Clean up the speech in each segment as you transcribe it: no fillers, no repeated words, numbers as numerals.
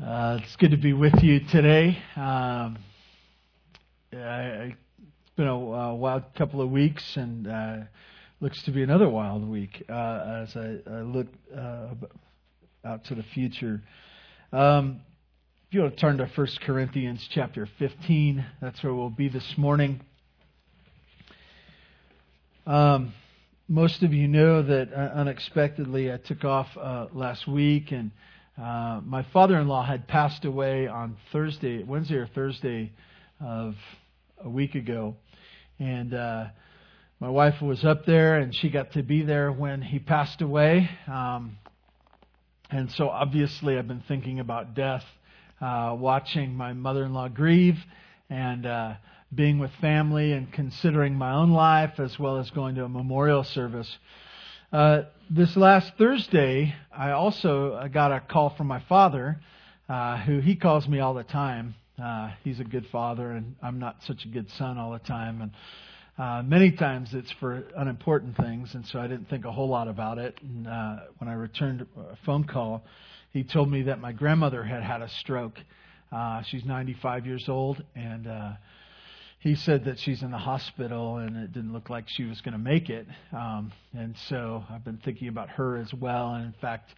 It's good to be with you today. It's been a wild couple of weeks, and looks to be another wild week as I look out to the future. If you want to turn to 1 Corinthians chapter 15, that's where we'll be this morning. Most of you know that unexpectedly I took off last week, and my father-in-law had passed away on Wednesday or Thursday of a week ago. And my wife was up there, and she got to be there when he passed away. And so obviously I've been thinking about death, watching my mother-in-law grieve, and being with family and considering my own life, as well as going to a memorial service. This last Thursday, I also got a call from my father, who he calls me all the time. He's a good father, and I'm not such a good son all the time. And many times it's for unimportant things, and so I didn't think a whole lot about it. And when I returned a phone call, he told me that my grandmother had had a stroke. She's 95 years old, and he said that she's in the hospital, and it didn't look like she was going to make it. And so I've been thinking about her as well. And in fact,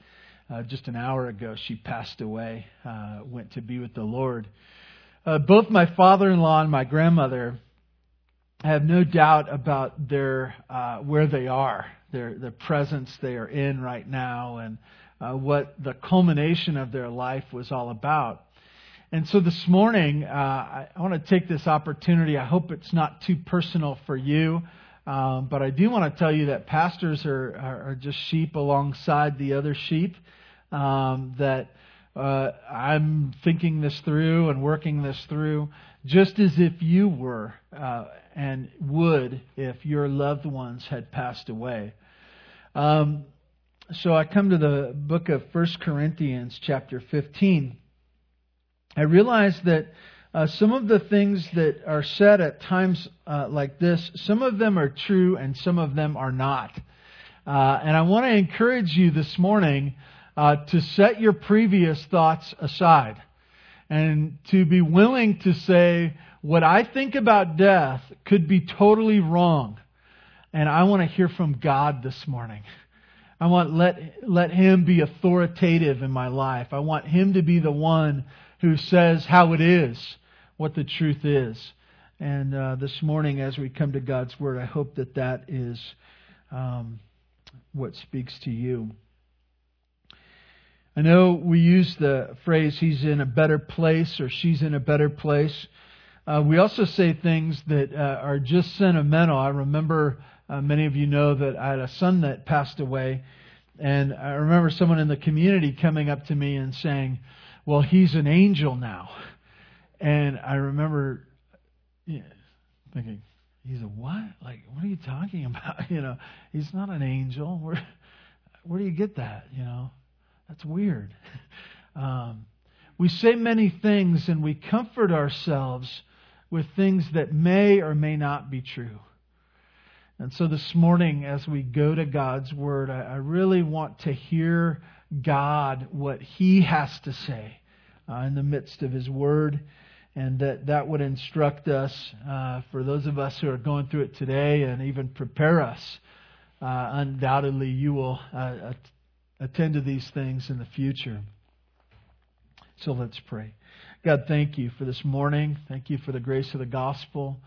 just an hour ago, she passed away, went to be with the Lord. Both my father-in-law and my grandmother, I have no doubt about their where they are, their presence they are in right now, and what the culmination of their life was all about. And so this morning, I want to take this opportunity. I hope it's not too personal for you, but I do want to tell you that pastors are just sheep alongside the other sheep, that I'm thinking this through and working this through, just as if you were and would if your loved ones had passed away. So I come to the book of 1 Corinthians chapter 15. I realize that some of the things that are said at times like this, some of them are true and some of them are not. And I want to encourage you this morning to set your previous thoughts aside and to be willing to say, what I think about death could be totally wrong. And I want to hear from God this morning. I want let Him be authoritative in my life. I want Him to be the one who says how it is, what the truth is. And this morning, as we come to God's Word, I hope that that is what speaks to you. I know we use the phrase, he's in a better place or she's in a better place. We also say things that are just sentimental. I remember, many of you know that I had a son that passed away. And I remember someone in the community coming up to me and saying, well, he's an angel now. And I remember thinking, he's a what? Like, what are you talking about? You know, he's not an angel. Where do you get that? You know, that's weird. We say many things and we comfort ourselves with things that may or may not be true. And so this morning, as we go to God's Word, I really want to hear God, what He has to say in the midst of His Word, and that would instruct us for those of us who are going through it today and even prepare us. Undoubtedly, you will attend to these things in the future. So let's pray. God, thank You for this morning. Thank You for the grace of the gospel.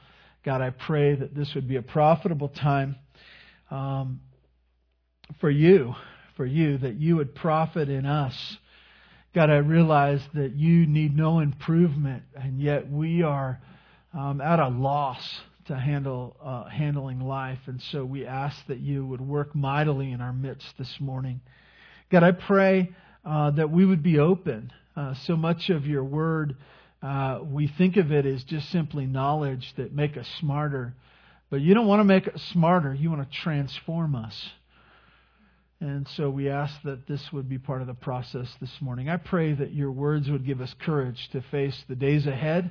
God, I pray that this would be a profitable time for you, that You would profit in us. God, I realize that You need no improvement, and yet we are at a loss to handling life, and so we ask that You would work mightily in our midst this morning. God, I pray that we would be open. So much of Your Word, we think of it as just simply knowledge that make us smarter, but You don't want to make us smarter. You want to transform us. And so we ask that this would be part of the process this morning. I pray that Your words would give us courage to face the days ahead,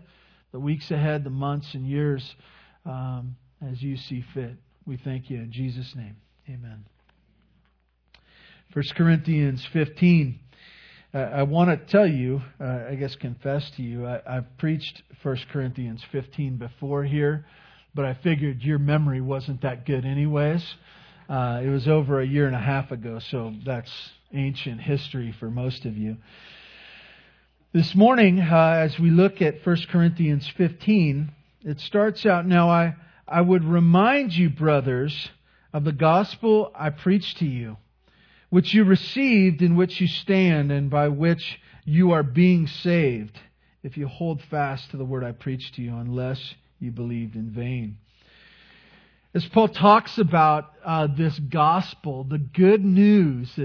the weeks ahead, the months and years as You see fit. We thank You in Jesus' name. Amen. 1 Corinthians 15. I want to tell you, confess to you, I've preached 1 Corinthians 15 before here, but I figured your memory wasn't that good anyways. It was over a year and a half ago, so that's ancient history for most of you. This morning, as we look at 1 Corinthians 15, it starts out, "Now I would remind you, brothers, of the gospel I preached to you, which you received, in which you stand, and by which you are being saved, if you hold fast to the word I preached to you, unless you believed in vain." As Paul talks about this gospel, the good news,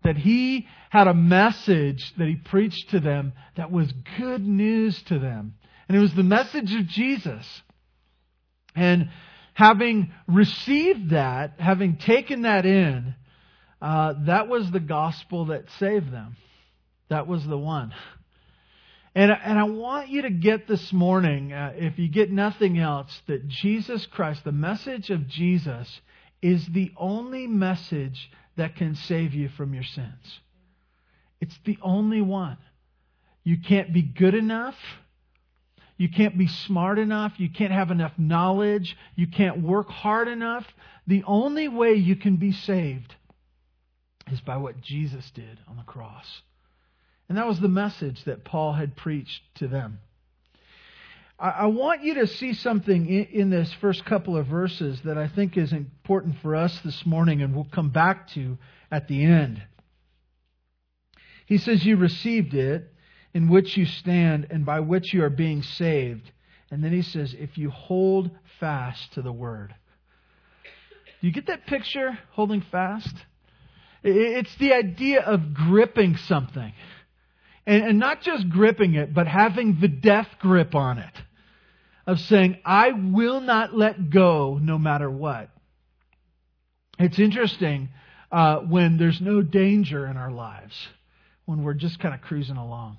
that he had a message that he preached to them that was good news to them. And it was the message of Jesus. And having received that, having taken that in, that was the gospel that saved them. That was the one. And I want you to get this morning, if you get nothing else, that Jesus Christ, the message of Jesus, is the only message that can save you from your sins. It's the only one. You can't be good enough. You can't be smart enough. You can't have enough knowledge. You can't work hard enough. The only way you can be saved is by what Jesus did on the cross. And that was the message that Paul had preached to them. I want you to see something in this first couple of verses that I think is important for us this morning, and we'll come back to at the end. He says, "You received it, in which you stand, and by which you are being saved." And then he says, "If you hold fast to the word." Do you get that picture, holding fast? It's the idea of gripping something. And not just gripping it, but having the death grip on it. Of saying, I will not let go no matter what. It's interesting when there's no danger in our lives. When we're just kind of cruising along.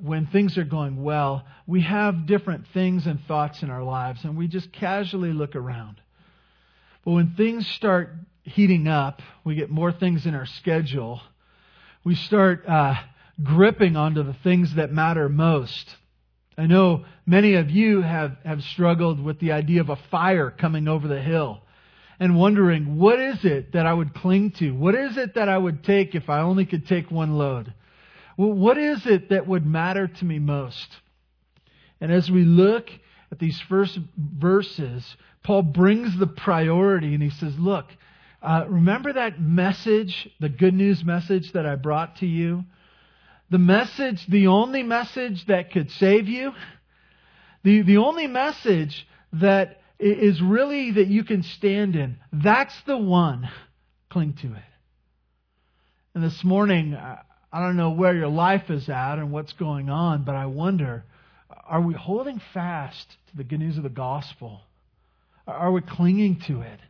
When things are going well, we have different things and thoughts in our lives. And we just casually look around. But when things start heating up, we get more things in our schedule. We start gripping onto the things that matter most. I know many of you have struggled with the idea of a fire coming over the hill and wondering, what is it that I would cling to? What is it that I would take if I only could take one load? Well, what is it that would matter to me most? And as we look at these first verses, Paul brings the priority and he says, look, remember that message, the good news message that I brought to you? The message, the only message that could save you? The only message that is really that you can stand in. That's the one. Cling to it. And this morning, I don't know where your life is at and what's going on, but I wonder, are we holding fast to the good news of the gospel? Are we clinging to it?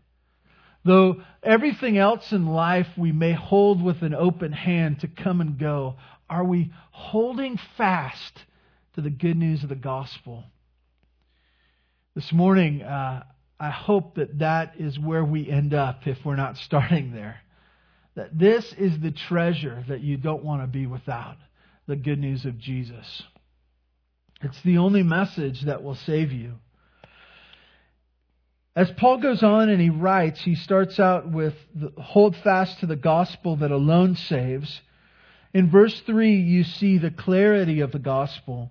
Though everything else in life we may hold with an open hand to come and go, are we holding fast to the good news of the gospel? This morning, I hope that is where we end up if we're not starting there. That this is the treasure that you don't want to be without, the good news of Jesus. It's the only message that will save you. As Paul goes on and he writes, he starts out with hold fast to the gospel that alone saves. In verse 3, you see the clarity of the gospel.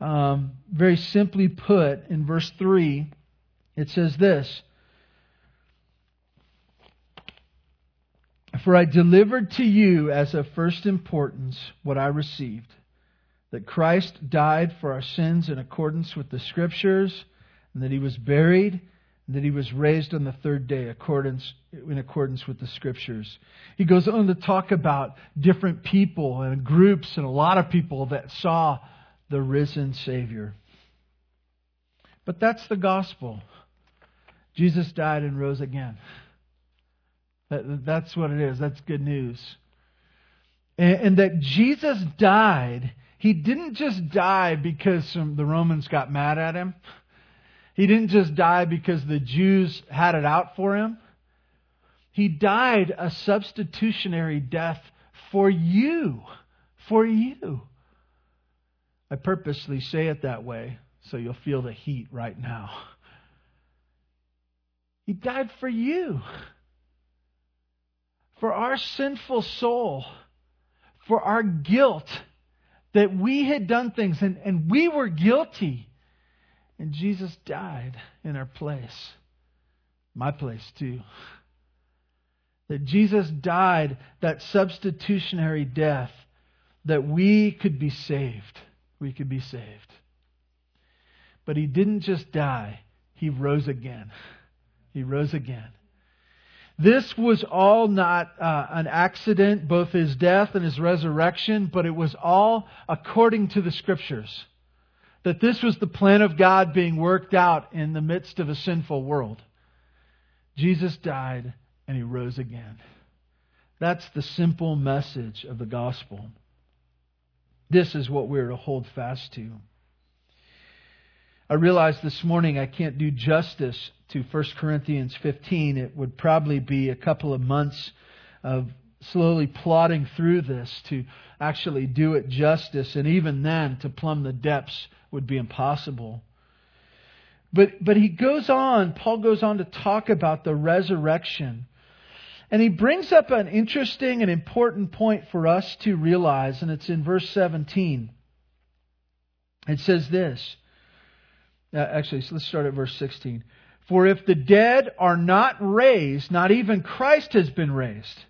Very simply put, in verse 3, it says this, "For I delivered to you as of first importance what I received, that Christ died for our sins in accordance with the Scriptures, and that He was buried, that He was raised on the third day in accordance with the Scriptures." He goes on to talk about different people and groups and a lot of people that saw the risen Savior. But that's the gospel. Jesus died and rose again. That's what it is. That's good news. And that Jesus died, He didn't just die because the Romans got mad at Him. He didn't just die because the Jews had it out for Him. He died a substitutionary death for you. I purposely say it that way so you'll feel the heat right now. He died for you, for our sinful soul, for our guilt, that we had done things and we were guilty. And Jesus died in our place, my place too. That Jesus died that substitutionary death that we could be saved. We could be saved. But He didn't just die. He rose again. He rose again. This was all not an accident, both His death and His resurrection, but it was all according to the Scriptures. That this was the plan of God being worked out in the midst of a sinful world. Jesus died and He rose again. That's the simple message of the gospel. This is what we're to hold fast to. I realized this morning I can't do justice to 1 Corinthians 15. It would probably be a couple of months of slowly plodding through this to actually do it justice. And even then, to plumb the depths would be impossible. But he goes on, Paul goes on to talk about the resurrection. And he brings up an interesting and important point for us to realize. And it's in verse 17. It says this. So let's start at verse 16. For if the dead are not raised, not even Christ has been raised.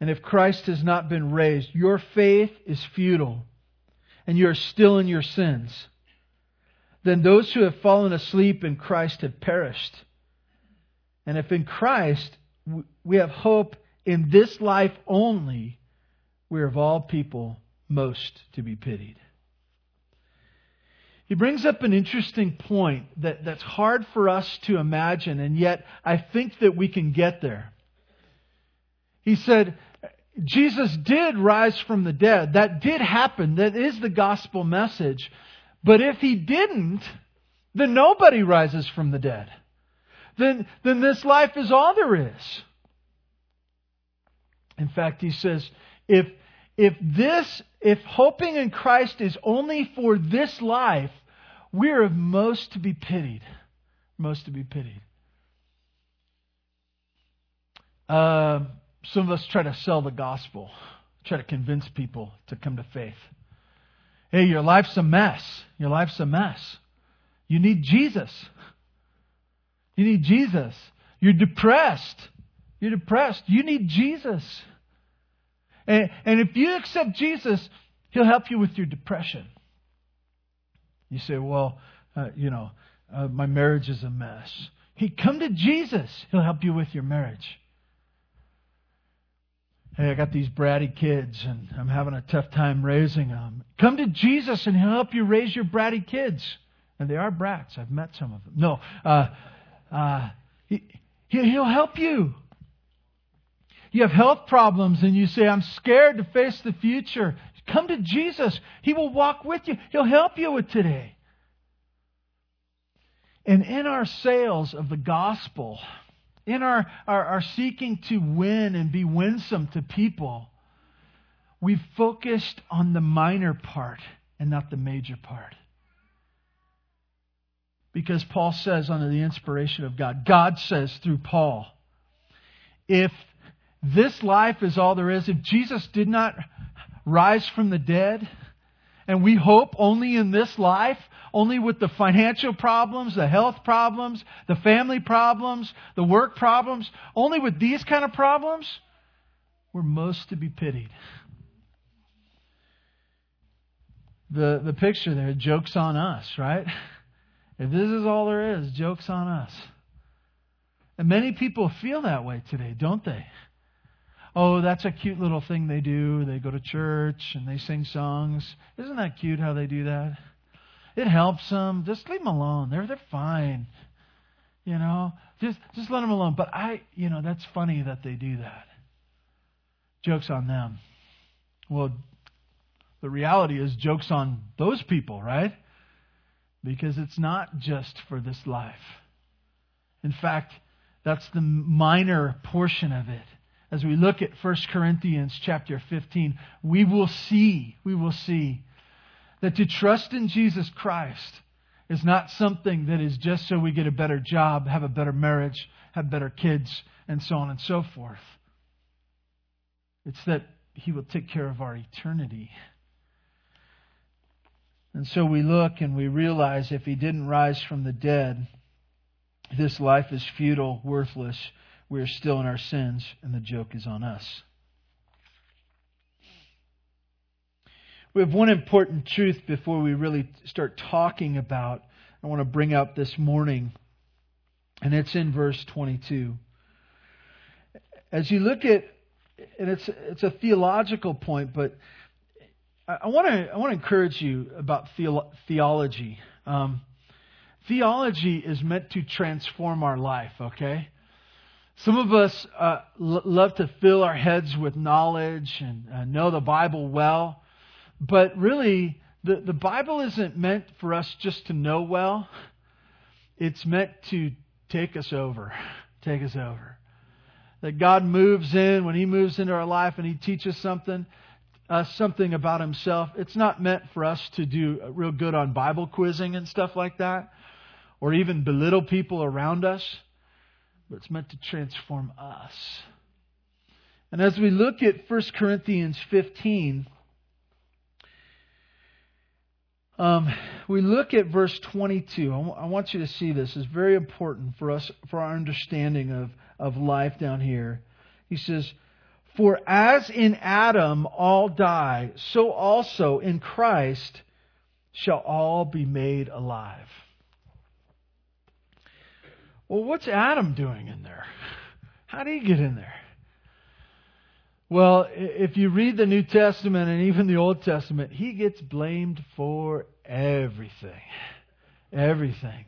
And if Christ has not been raised, your faith is futile, and you are still in your sins. Then those who have fallen asleep in Christ have perished. And if in Christ we have hope in this life only, we are of all people most to be pitied. He brings up an interesting point that's hard for us to imagine, and yet I think that we can get there. He said, Jesus did rise from the dead. That did happen. That is the gospel message. But if He didn't, then nobody rises from the dead. Then this life is all there is. In fact, he says, if hoping in Christ is only for this life, we're of most to be pitied. Most to be pitied. Some of us try to sell the gospel, try to convince people to come to faith. Hey, your life's a mess. Your life's a mess. You need Jesus. You need Jesus. You're depressed. You're depressed. You need Jesus. And if you accept Jesus, He'll help you with your depression. You say, my marriage is a mess. Hey, come to Jesus. He'll help you with your marriage. Hey, I got these bratty kids and I'm having a tough time raising them. Come to Jesus and He'll help you raise your bratty kids. And they are brats. I've met some of them. He'll help you. You have health problems and you say, I'm scared to face the future. Come to Jesus. He will walk with you. He'll help you with today. And in our sales of the gospel, in our seeking to win and be winsome to people, we've focused on the minor part and not the major part. Because Paul says, under the inspiration of God, God says through Paul, if this life is all there is, if Jesus did not rise from the dead, and we hope only in this life, only with the financial problems, the health problems, the family problems, the work problems, only with these kind of problems, we're most to be pitied. The picture there, joke's on us, right? If this is all there is, joke's on us. And many people feel that way today, don't they? Oh, that's a cute little thing they do. They go to church and they sing songs. Isn't that cute how they do that? It helps them. Just leave them alone. They're fine. You know, just let them alone. But that's funny that they do that. Joke's on them. Well, the reality is joke's on those people, right? Because it's not just for this life. In fact, that's the minor portion of it. as we look at 1 Corinthians chapter 15, we will see that to trust in Jesus Christ is not something that is just so we get a better job, have a better marriage, have better kids, and so on and so forth. It's that He will take care of our eternity. And so we look and we realize if He didn't rise from the dead, this life is futile, worthless. We are still in our sins, and the joke is on us. We have one important truth before we really start talking about, I want to bring out this morning, and it's in verse 22. As you look at, and it's a theological point, but I want to encourage you about theology. Theology is meant to transform our life, okay? Some of us love to fill our heads with knowledge and know the Bible well, but really the Bible isn't meant for us just to know well. It's meant to take us over. That God moves in, when He moves into our life and He teaches something about Himself. It's not meant for us to do real good on Bible quizzing and stuff like that, or even belittle people around us, but it's meant to transform us. And as we look at 1 Corinthians 15, we look at verse 22. I want you to see this. It's very important for us, for our understanding of life down here. He says, "For as in Adam all die, so also in Christ shall all be made alive." Well, what's Adam doing in there? How did he get in there? Well, if you read the New Testament and even the Old Testament, he gets blamed for everything. Everything.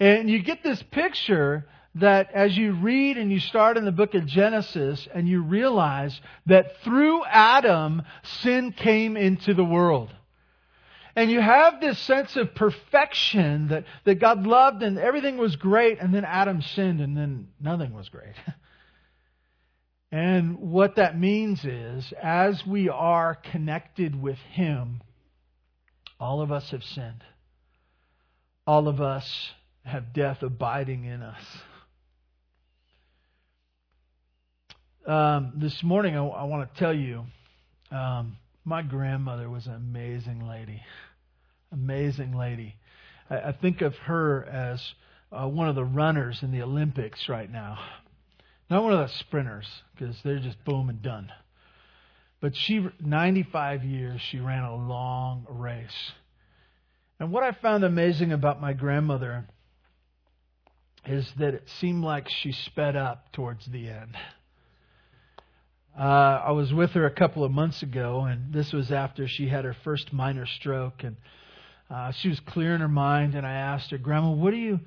And you get this picture that as you read and you start in the book of Genesis and you realize that through Adam, sin came into the world. And you have this sense of perfection that God loved and everything was great, and then Adam sinned and then nothing was great. And what that means is, as we are connected with Him, all of us have sinned. All of us have death abiding in us. This morning, I want to tell you, my grandmother was an amazing lady. Amazing lady. I think of her as one of the runners in the Olympics right now. Not one of those sprinters, because they're just boom and done. But 95 years, she ran a long race. And what I found amazing about my grandmother is that it seemed like she sped up towards the end. I was with her a couple of months ago, and this was after she had her first minor stroke, and she was clear in her mind, and I asked her, "Grandma, what can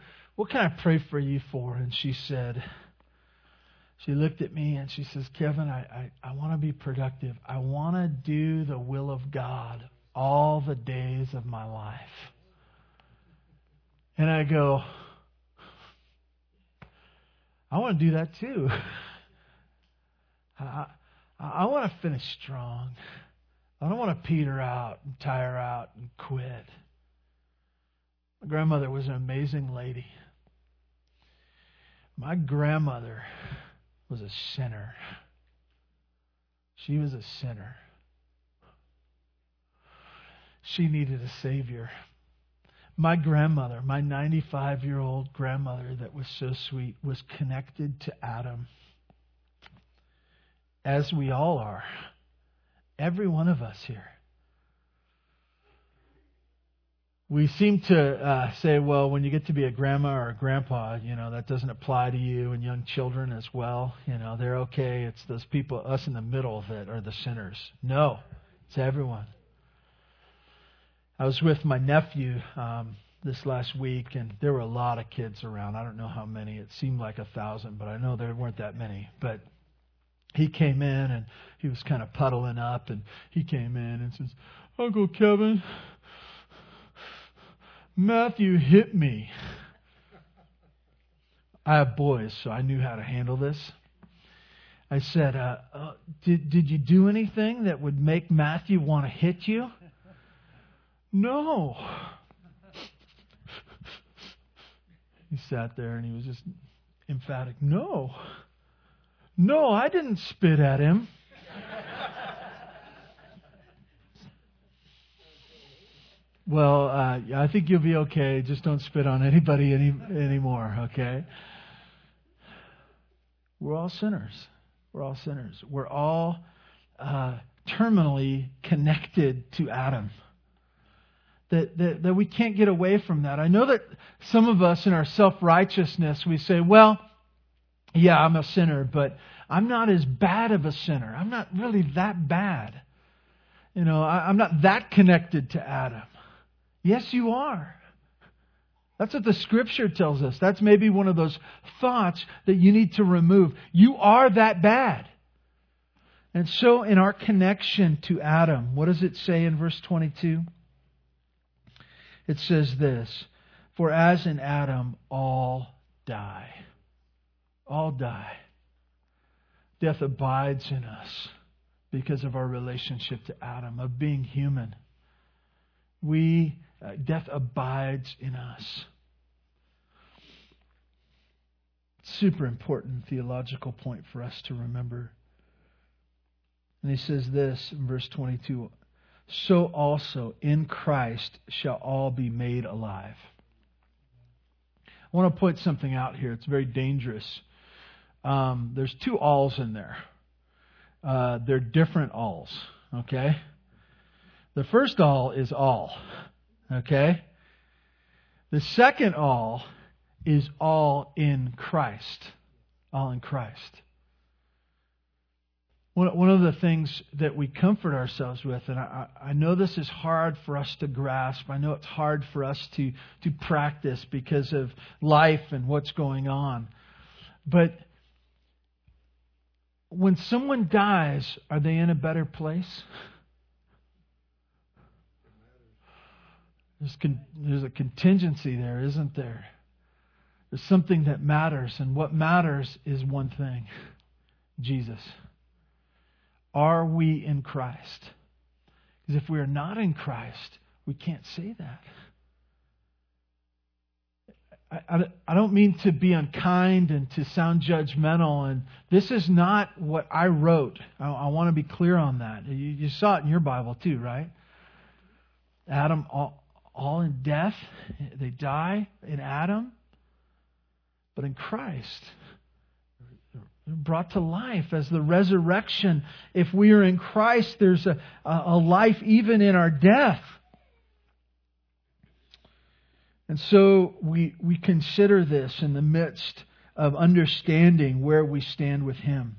I pray for you for?" And she said, she looked at me and she says, "Kevin, I want to be productive. I want to do the will of God all the days of my life." And I go, I want to do that too. I want to finish strong. I don't want to peter out and tire out and quit. My grandmother was an amazing lady. My grandmother was a sinner. She was a sinner. She needed a Savior. My grandmother, my 95-year-old grandmother that was so sweet, was connected to Adam. As we all are. Every one of us here. We seem to say, well, when you get to be a grandma or a grandpa, that doesn't apply to you and young children as well. They're okay. It's those people, us in the middle, that are the sinners. No, it's everyone. I was with my nephew this last week, and there were a lot of kids around. I don't know how many. It seemed like 1,000, but I know there weren't that many. But he came in, and he was kind of puddling up, and he came in and says, "Uncle Kevin, Matthew hit me." I have boys, so I knew how to handle this. I said, did you do anything that would make Matthew want to hit you? No. He sat there and he was just emphatic. No. No, I didn't spit at him. Well, I think you'll be okay. Just don't spit on anybody anymore, okay? We're all sinners. We're all sinners. We're all terminally connected to Adam. That we can't get away from that. I know that some of us in our self-righteousness, we say, well, yeah, I'm a sinner, but I'm not as bad of a sinner. I'm not really that bad. You know, I'm not that connected to Adam. Yes, you are. That's what the Scripture tells us. That's maybe one of those thoughts that you need to remove. You are that bad. And so in our connection to Adam, what does it say in verse 22? It says this, for as in Adam, all die. All die. Death abides in us because of our relationship to Adam, of being human. Death abides in us. Super important theological point for us to remember. And he says this in verse 22, so also in Christ shall all be made alive. I want to point something out here. It's very dangerous. There's two alls in there. They're different alls, okay? The first all is all, okay? The second all is all in Christ. All in Christ. One of the things that we comfort ourselves with, and I know this is hard for us to grasp. I know it's hard for us to practice because of life and what's going on. But when someone dies, are they in a better place? There's a contingency there, isn't there? There's something that matters, and what matters is one thing, Jesus. Are we in Christ? Because if we are not in Christ, we can't say that. I don't mean to be unkind and to sound judgmental, and this is not what I wrote. I want to be clear on that. You saw it in your Bible too, right? Adam, all in death, they die in Adam, but in Christ, they're brought to life as the resurrection. If we are in Christ, there's a life even in our death. And so we consider this in the midst of understanding where we stand with Him.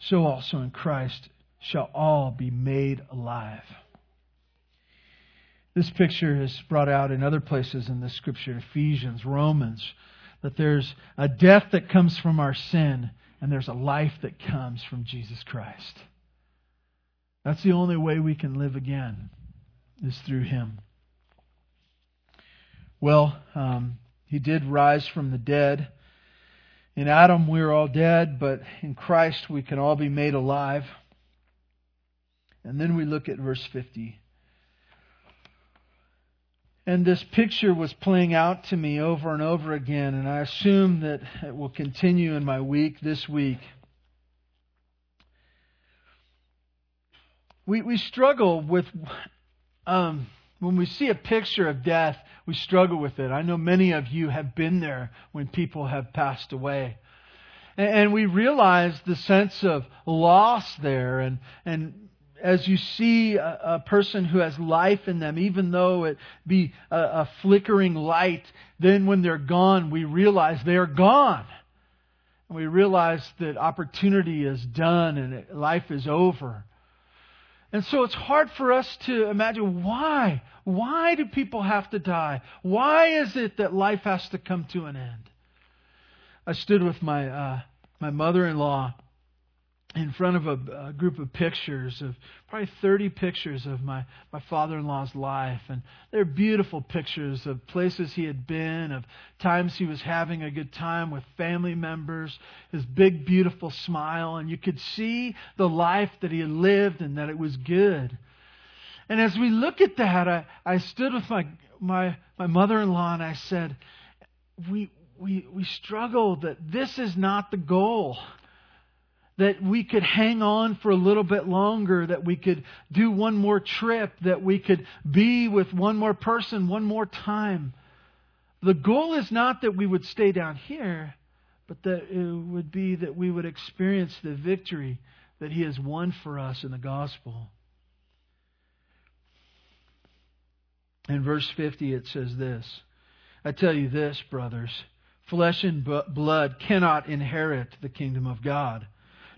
So also in Christ shall all be made alive. This picture is brought out in other places in the Scripture, Ephesians, Romans, that there's a death that comes from our sin, and there's a life that comes from Jesus Christ. That's the only way we can live again, is through Him. Well, He did rise from the dead. In Adam we were all dead, but in Christ we can all be made alive. And then we look at verse 50. And this picture was playing out to me over and over again, and I assume that it will continue in my week this week. We struggle with, when we see a picture of death, we struggle with it. I know many of you have been there when people have passed away. And we realize the sense of loss there, and as you see a person who has life in them, even though it be a flickering light, then when they're gone, we realize they are gone. And we realize that opportunity is done and life is over. And so it's hard for us to imagine why. Why do people have to die? Why is it that life has to come to an end? I stood with my mother-in-law in front of a group of pictures, of probably 30 pictures of my father-in-law's life. And they're beautiful pictures of places he had been, of times he was having a good time with family members, his big, beautiful smile. And you could see the life that he had lived and that it was good. And as we look at that, I stood with my mother-in-law and I said, we struggle that this is not the goal. That we could hang on for a little bit longer, that we could do one more trip, that we could be with one more person one more time. The goal is not that we would stay down here, but that it would be that we would experience the victory that He has won for us in the gospel. In verse 50 it says this, "I tell you this, brothers, flesh and blood cannot inherit the kingdom of God.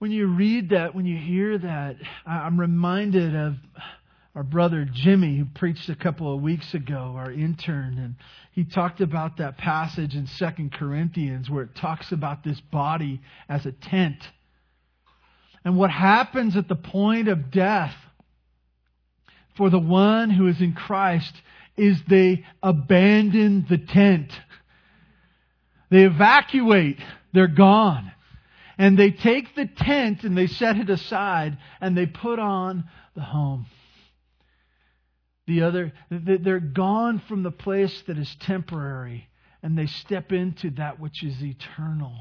When you read that, when you hear that, I'm reminded of our brother Jimmy, who preached a couple of weeks ago, our intern, and he talked about that passage in 2 Corinthians where it talks about this body as a tent. And what happens at the point of death for the one who is in Christ is they abandon the tent. They evacuate. They're gone. And they take the tent and they set it aside and they put on the home. They're gone from the place that is temporary and they step into that which is eternal.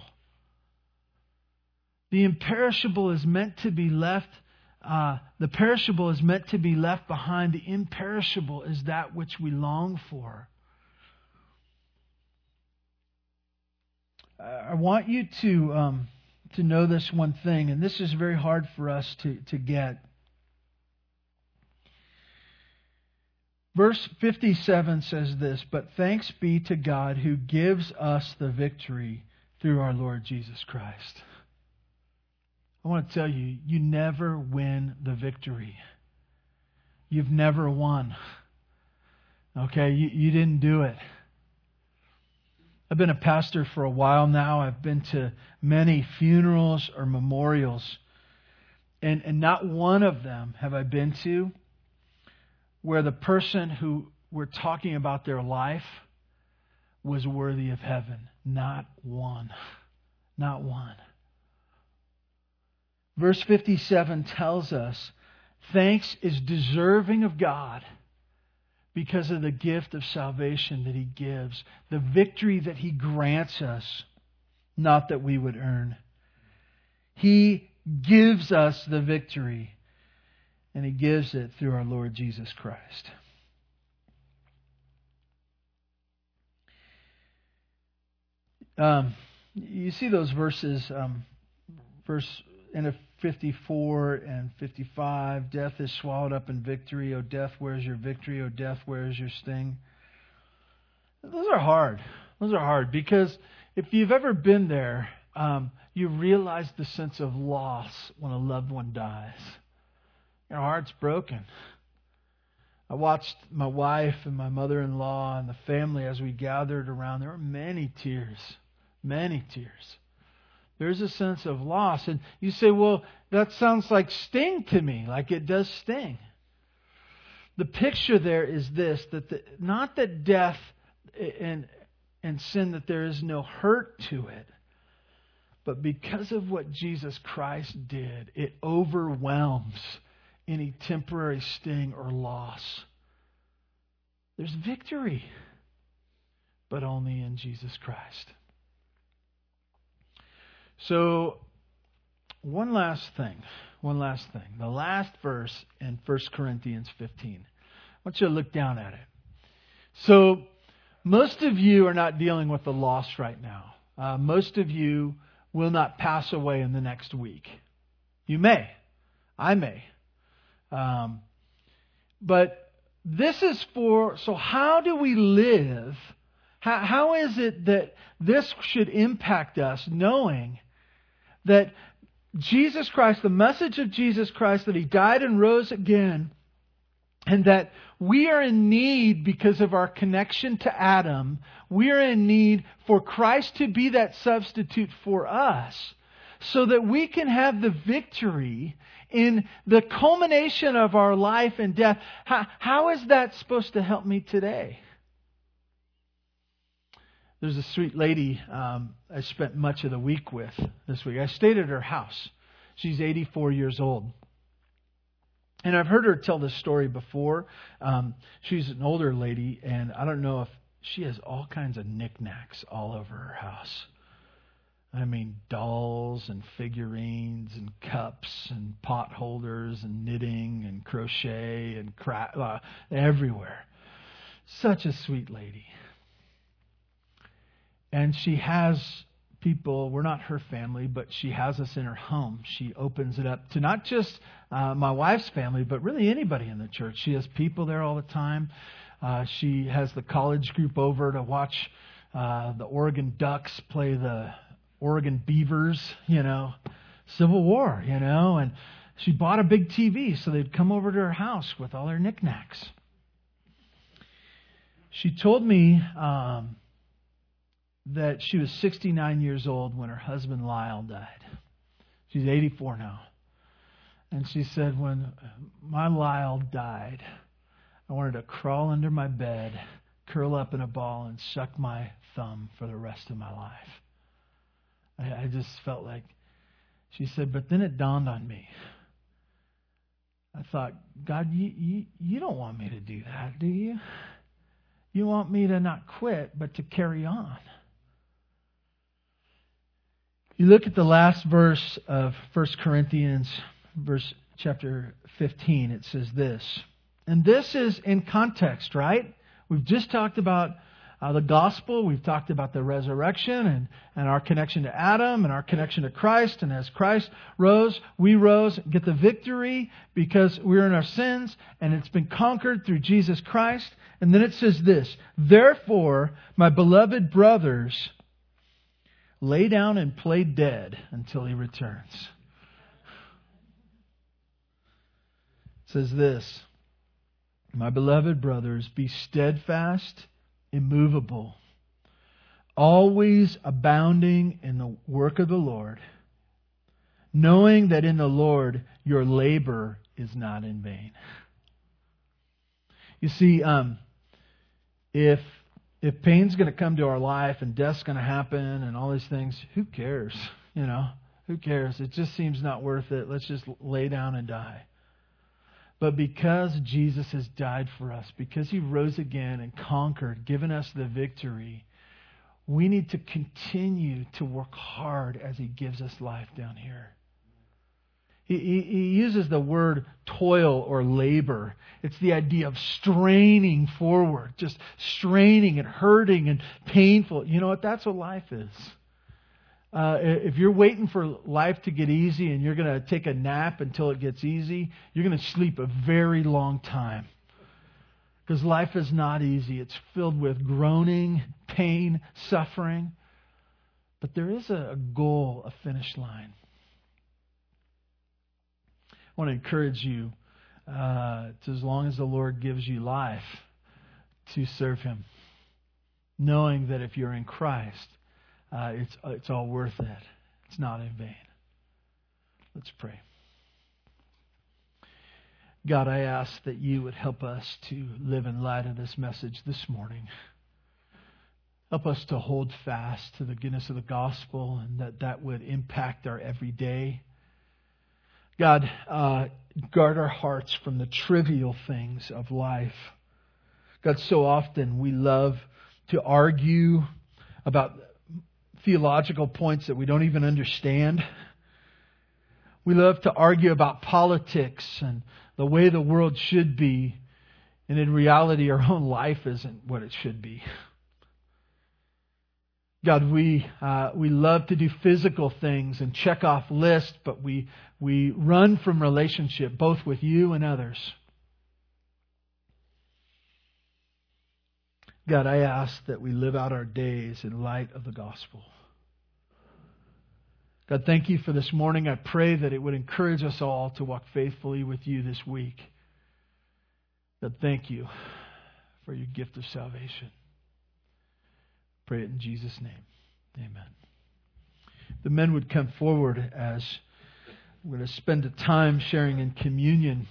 The perishable is meant to be left behind. The imperishable is that which we long for. I want you to know this one thing, and this is very hard for us to get. Verse 57 says this, "But thanks be to God who gives us the victory through our Lord Jesus Christ." I want to tell you, you never win the victory. You've never won. Okay, you didn't do it. I've been a pastor for a while now. I've been to many funerals or memorials. And not one of them have I been to where the person who we're talking about their life was worthy of heaven. Not one. Not one. Verse 57 tells us, thanks is deserving of God because of the gift of salvation that He gives, the victory that He grants us, not that we would earn. He gives us the victory, and He gives it through our Lord Jesus Christ. You see those verses, verse end of 54 and 55, death is swallowed up in victory. O death, where is your victory? O death, where is your sting? Those are hard. Those are hard because if you've ever been there, you realize the sense of loss when a loved one dies. Your heart's broken. I watched my wife and my mother-in-law and the family as we gathered around. There were many tears, many tears. There's a sense of loss. And you say, well, that sounds like sting to me, like it does sting. The picture there is this, that not that death and sin, that there is no hurt to it, But because of what Jesus Christ did, it overwhelms any temporary sting or loss. There's victory, but only in Jesus Christ. So, one last thing. The last verse in 1 Corinthians 15. I want you to look down at it. So, most of you are not dealing with the loss right now. Most of you will not pass away in the next week. You may. I may. But this is for... So how do we live? How is it that this should impact us, knowing that Jesus Christ, the message of Jesus Christ, that He died and rose again, and that we are in need because of our connection to Adam. We are in need for Christ to be that substitute for us so that we can have the victory in the culmination of our life and death. How is that supposed to help me today? There's a sweet lady I spent much of the week with this week. I stayed at her house. She's 84 years old. And I've heard her tell this story before. She's an older lady, and I don't know if she has all kinds of knickknacks all over her house. I mean, dolls and figurines and cups and pot holders and knitting and crochet and everywhere. Such a sweet lady. And she has people, we're not her family, but she has us in her home. She opens it up to not just my wife's family, but really anybody in the church. She has people there all the time. She has the college group over to watch the Oregon Ducks play the Oregon Beavers, Civil War, And she bought a big TV, so they'd come over to her house with all her knickknacks. She told me... that she was 69 years old when her husband Lyle died. She's 84 now. And she said, when my Lyle died, I wanted to crawl under my bed, curl up in a ball, and suck my thumb for the rest of my life. I just felt like, she said, but then it dawned on me. I thought, God, you don't want me to do that, do you? You want me to not quit, but to carry on. You look at the last verse of 1 Corinthians, chapter 15, it says this. And this is in context, right? We've just talked about the gospel. We've talked about the resurrection and our connection to Adam and our connection to Christ. And as Christ rose, we rose, get the victory because we're in our sins and it's been conquered through Jesus Christ. And then it says this, therefore, my beloved brothers... lay down and play dead until He returns. It says this, my beloved brothers, be steadfast, immovable, always abounding in the work of the Lord, knowing that in the Lord your labor is not in vain. You see, if pain's going to come to our life and death's going to happen and all these things, who cares? Who cares? It just seems not worth it. Let's just lay down and die. But because Jesus has died for us, because He rose again and conquered, given us the victory, we need to continue to work hard as He gives us life down here. He uses the word toil or labor. It's the idea of straining forward, just straining and hurting and painful. You know what? That's what life is. If you're waiting for life to get easy and you're going to take a nap until it gets easy, you're going to sleep a very long time. Because life is not easy. It's filled with groaning, pain, suffering. But there is a goal, a finish line. I want to encourage you to, as long as the Lord gives you life, to serve Him, knowing that if you're in Christ, it's all worth it. It's not in vain. Let's pray. God, I ask that You would help us to live in light of this message this morning. Help us to hold fast to the goodness of the gospel, and that would impact our everyday. God, guard our hearts from the trivial things of life. God, so often we love to argue about theological points that we don't even understand. We love to argue about politics and the way the world should be. And in reality, our own life isn't what it should be. God, we love to do physical things and check off lists, but we run from relationship, both with you and others. God, I ask that we live out our days in light of the gospel. God, thank you for this morning. I pray that it would encourage us all to walk faithfully with you this week. God, thank you for your gift of salvation. Pray it in Jesus' name. Amen. The men would come forward as we're going to spend the time sharing in communion.